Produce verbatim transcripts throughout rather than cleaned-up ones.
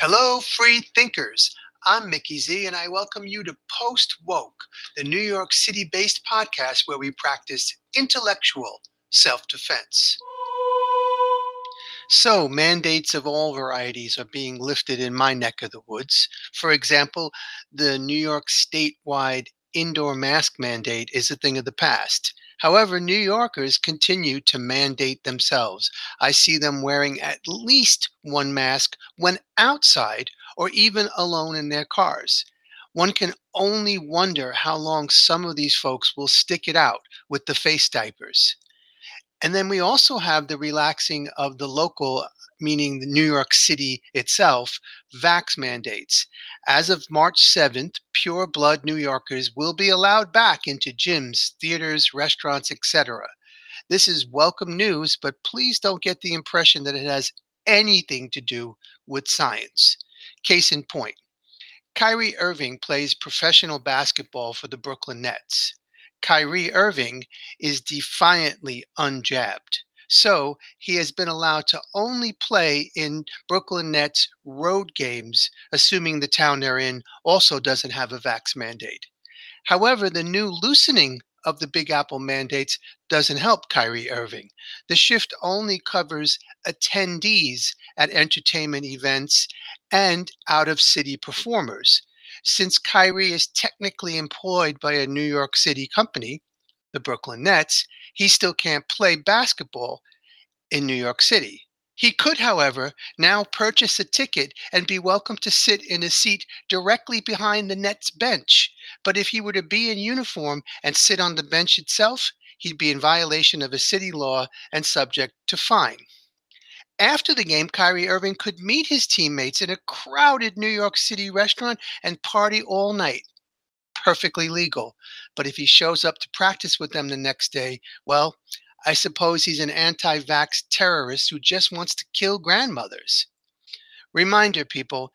Hello, free thinkers. I'm Mickey Z, and I welcome you to Post-Woke, the New York City-based podcast where we practice intellectual self-defense. So, mandates of all varieties are being lifted in my neck of the woods. For example, the New York statewide indoor mask mandate is a thing of the past. However, New Yorkers continue to mandate themselves. I see them wearing at least one mask when outside or even alone in their cars. One can only wonder how long some of these folks will stick it out with the face diapers. And then we also have the relaxing of the local, meaning the New York City itself, vax mandates. As of March seventh, pure blood New Yorkers will be allowed back into gyms, theaters, restaurants, et cetera. This is welcome news, but please don't get the impression that it has anything to do with science. Case in point, Kyrie Irving plays professional basketball for the Brooklyn Nets. Kyrie Irving is defiantly unjabbed, so he has been allowed to only play in Brooklyn Nets road games, assuming the town they're in also doesn't have a vax mandate. However, the new loosening of the Big Apple mandates doesn't help Kyrie Irving. The shift only covers attendees at entertainment events and out-of-city performers. Since Kyrie is technically employed by a New York City company, the Brooklyn Nets, he still can't play basketball in New York City. He could, however, now purchase a ticket and be welcome to sit in a seat directly behind the Nets bench. But if he were to be in uniform and sit on the bench itself, he'd be in violation of a city law and subject to fine. After the game, Kyrie Irving could meet his teammates in a crowded New York City restaurant and party all night. Perfectly legal. But if he shows up to practice with them the next day, well, I suppose he's an anti-vax terrorist who just wants to kill grandmothers. Reminder, people,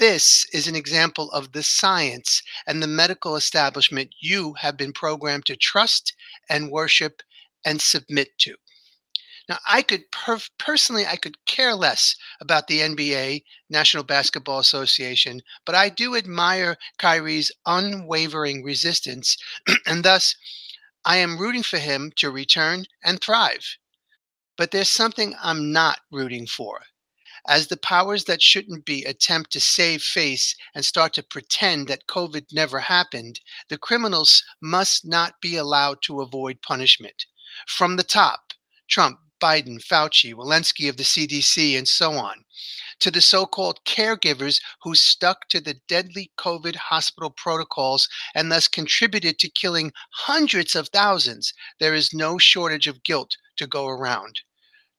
this is an example of the science and the medical establishment you have been programmed to trust and worship and submit to. Now, I could per- personally, I could care less about the N B A, National Basketball Association, but I do admire Kyrie's unwavering resistance, and thus I am rooting for him to return and thrive. But there's something I'm not rooting for. As the powers that shouldn't be attempt to save face and start to pretend that COVID never happened, the criminals must not be allowed to avoid punishment. From the top, Trump, Biden, Fauci, Walensky of the C D C, and so on, to the so-called caregivers who stuck to the deadly COVID hospital protocols and thus contributed to killing hundreds of thousands, there is no shortage of guilt to go around.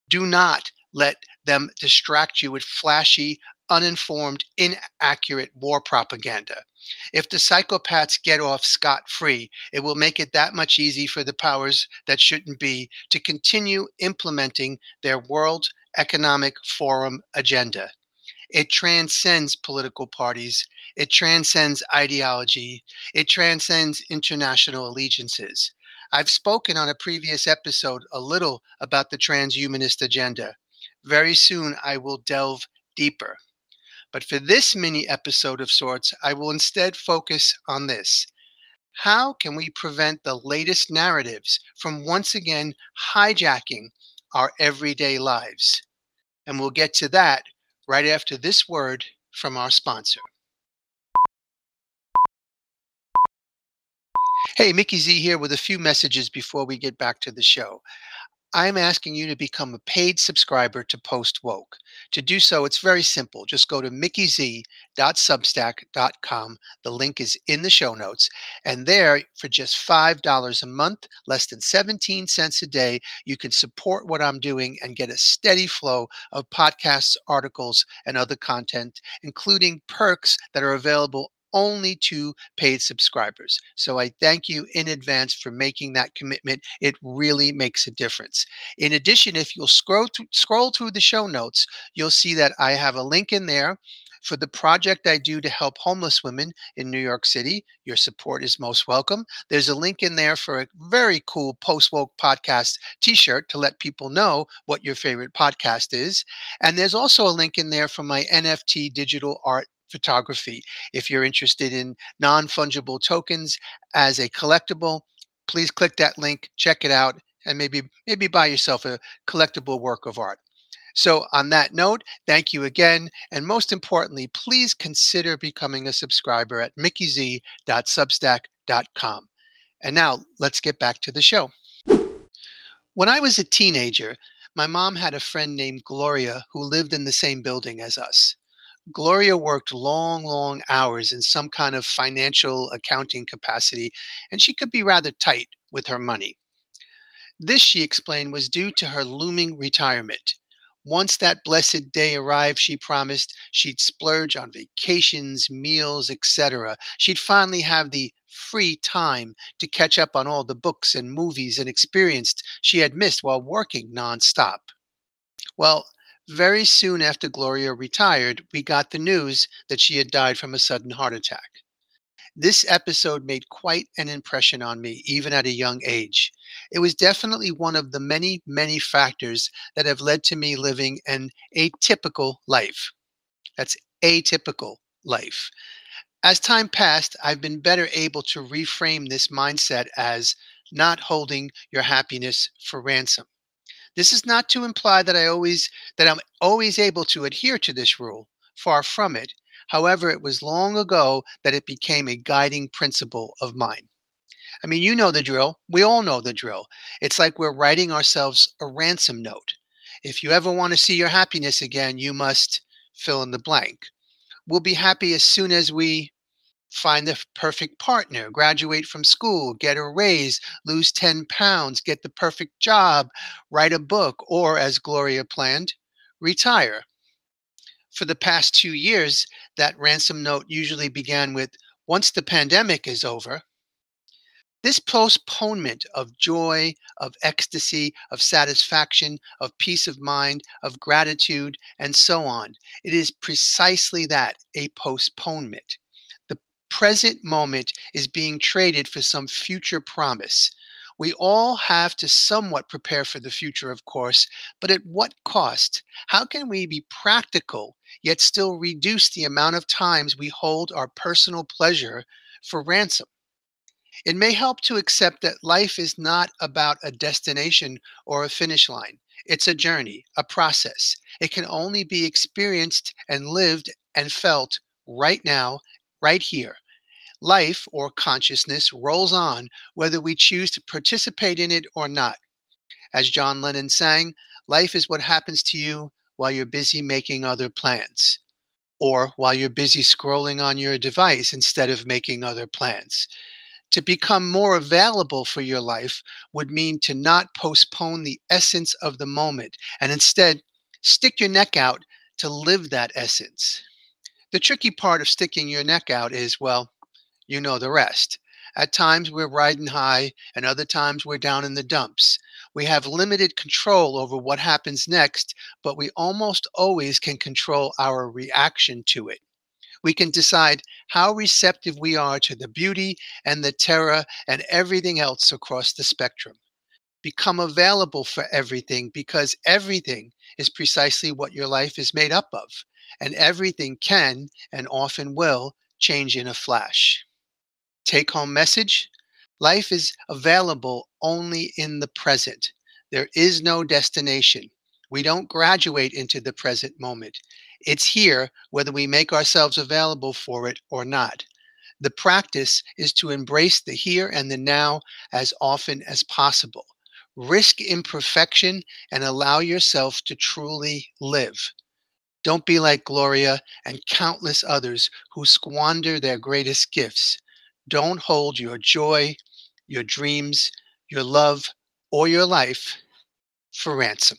Do not let them distract you with flashy, uninformed, inaccurate war propaganda. If the psychopaths get off scot-free, it will make it that much easier for the powers that shouldn't be to continue implementing their World Economic Forum agenda. It transcends political parties. It transcends ideology. It transcends international allegiances. I've spoken on a previous episode a little about the transhumanist agenda. Very soon, I will delve deeper. But for this mini episode of sorts, I will instead focus on this. How can we prevent the latest narratives from once again hijacking our everyday lives? And we'll get to that right after this word from our sponsor. Hey, Mickey Z here with a few messages before we get back to the show. I'm asking you to become a paid subscriber to Post-Woke. To do so, it's very simple. Just go to Mickey Z dot substack dot com. The link is in the show notes. And there, for just five dollars a month, less than seventeen cents a day, you can support what I'm doing and get a steady flow of podcasts, articles, and other content, including perks that are available only to paid subscribers. So I thank you in advance for making that commitment. It really makes a difference. In addition, if you'll scroll through, scroll through the show notes, you'll see that I have a link in there For the project I do to help homeless women in New York City, your support is most welcome. There's a link in there for a very cool Post-Woke podcast t-shirt to let people know what your favorite podcast is. And there's also a link in there for my N F T digital art photography. If you're interested in non-fungible tokens as a collectible, please click that link, check it out, and maybe maybe buy yourself a collectible work of art. So on that note, thank you again. And most importantly, please consider becoming a subscriber at Mickey Z dot substack dot com. And now let's get back to the show. When I was a teenager, my mom had a friend named Gloria who lived in the same building as us. Gloria worked long, long hours in some kind of financial accounting capacity, and she could be rather tight with her money. This, she explained, was due to her looming retirement. Once that blessed day arrived, she promised she'd splurge on vacations, meals, et cetera. She'd finally have the free time to catch up on all the books and movies and experiences she had missed while working nonstop. Well, very soon after Gloria retired, we got the news that she had died from a sudden heart attack. This episode made quite an impression on me, even at a young age. It was definitely one of the many, many factors that have led to me living an atypical life. That's atypical life. As time passed, I've been better able to reframe this mindset as not holding your happiness for ransom. This is not to imply that I always that I'm always able to adhere to this rule. Far from it. However, it was long ago that it became a guiding principle of mine. I mean, you know the drill. We all know the drill. It's like we're writing ourselves a ransom note. If you ever want to see your happiness again, you must fill in the blank. We'll be happy as soon as we find the perfect partner, graduate from school, get a raise, lose ten pounds, get the perfect job, write a book, or, as Gloria planned, retire. For the past two years, that ransom note usually began with, once the pandemic is over. This postponement of joy, of ecstasy, of satisfaction, of peace of mind, of gratitude, and so on. It is precisely that, a postponement. The present moment is being traded for some future promise. We all have to somewhat prepare for the future, of course, but at what cost? How can we be practical, yet still reduce the amount of times we hold our personal pleasure for ransom? It may help to accept that life is not about a destination or a finish line. It's a journey, a process. It can only be experienced and lived and felt right now, right here. Life, or consciousness, rolls on whether we choose to participate in it or not. As John Lennon sang, life is what happens to you while you're busy making other plans, or while you're busy scrolling on your device instead of making other plans. To become more available for your life would mean to not postpone the essence of the moment and instead stick your neck out to live that essence. The tricky part of sticking your neck out is, well, you know the rest. At times we're riding high, and other times we're down in the dumps. We have limited control over what happens next, but we almost always can control our reaction to it. We can decide how receptive we are to the beauty and the terror and everything else across the spectrum. Become available for everything, because everything is precisely what your life is made up of, and everything can, and often will, change in a flash. Take-home message: life is available only in the present. There is no destination. We don't graduate into the present moment. It's here whether we make ourselves available for it or not. The practice is to embrace the here and the now as often as possible. Risk imperfection and allow yourself to truly live. Don't be like Gloria and countless others who squander their greatest gifts. Don't hold your joy, your dreams, your love, or your life for ransom.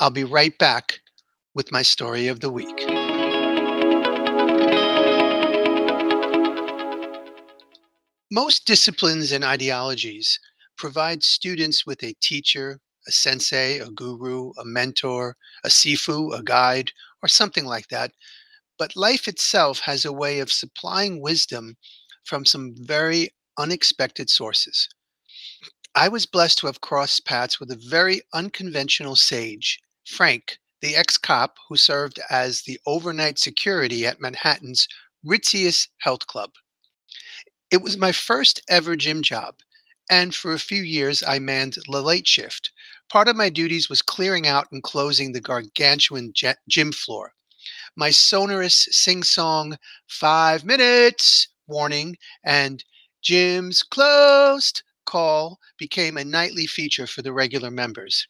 I'll be right back with my story of the week. Most disciplines and ideologies provide students with a teacher, a sensei, a guru, a mentor, a sifu, a guide, or something like that. But life itself has a way of supplying wisdom from some very unexpected sources. I was blessed to have crossed paths with a very unconventional sage, Frank, the ex-cop who served as the overnight security at Manhattan's Ritzius Health Club. It was my first ever gym job, and for a few years I manned the late shift. Part of my duties was clearing out and closing the gargantuan gym floor. My sonorous sing-song, five minutes warning, and gyms closed call became a nightly feature for the regular members.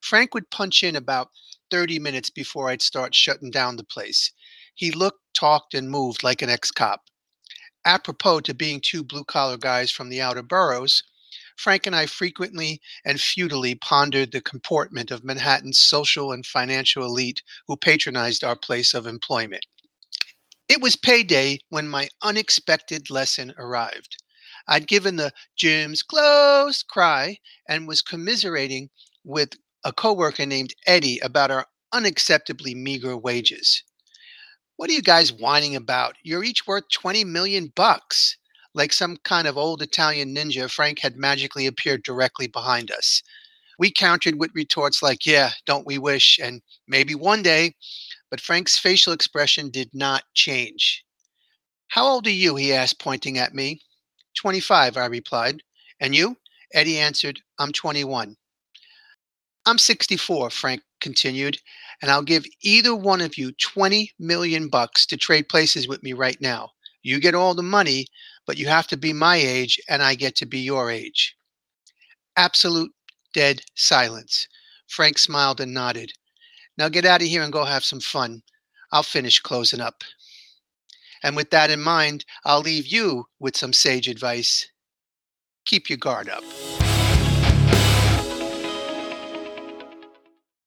Frank would punch in about thirty minutes before I'd start shutting down the place. He looked, talked, and moved like an ex-cop. Apropos to being two blue-collar guys from the outer boroughs, Frank and I frequently and futilely pondered the comportment of Manhattan's social and financial elite who patronized our place of employment. It was payday when my unexpected lesson arrived. I'd given the gym's closed cry and was commiserating with a coworker named Eddie about our unacceptably meager wages. What are you guys whining about? You're each worth twenty million bucks. Like some kind of old Italian ninja, Frank had magically appeared directly behind us. We countered with retorts like, yeah, don't we wish, and maybe one day, but Frank's facial expression did not change. How old are you, he asked, pointing at me. twenty-five, I replied. And you? Eddie answered, I'm twenty-one. I'm sixty-four, Frank continued, and I'll give either one of you twenty million bucks to trade places with me right now. You get all the money, but you have to be my age, and I get to be your age. Absolute dead silence. Frank smiled and nodded. Now get out of here and go have some fun. I'll finish closing up. And with that in mind, I'll leave you with some sage advice. Keep your guard up.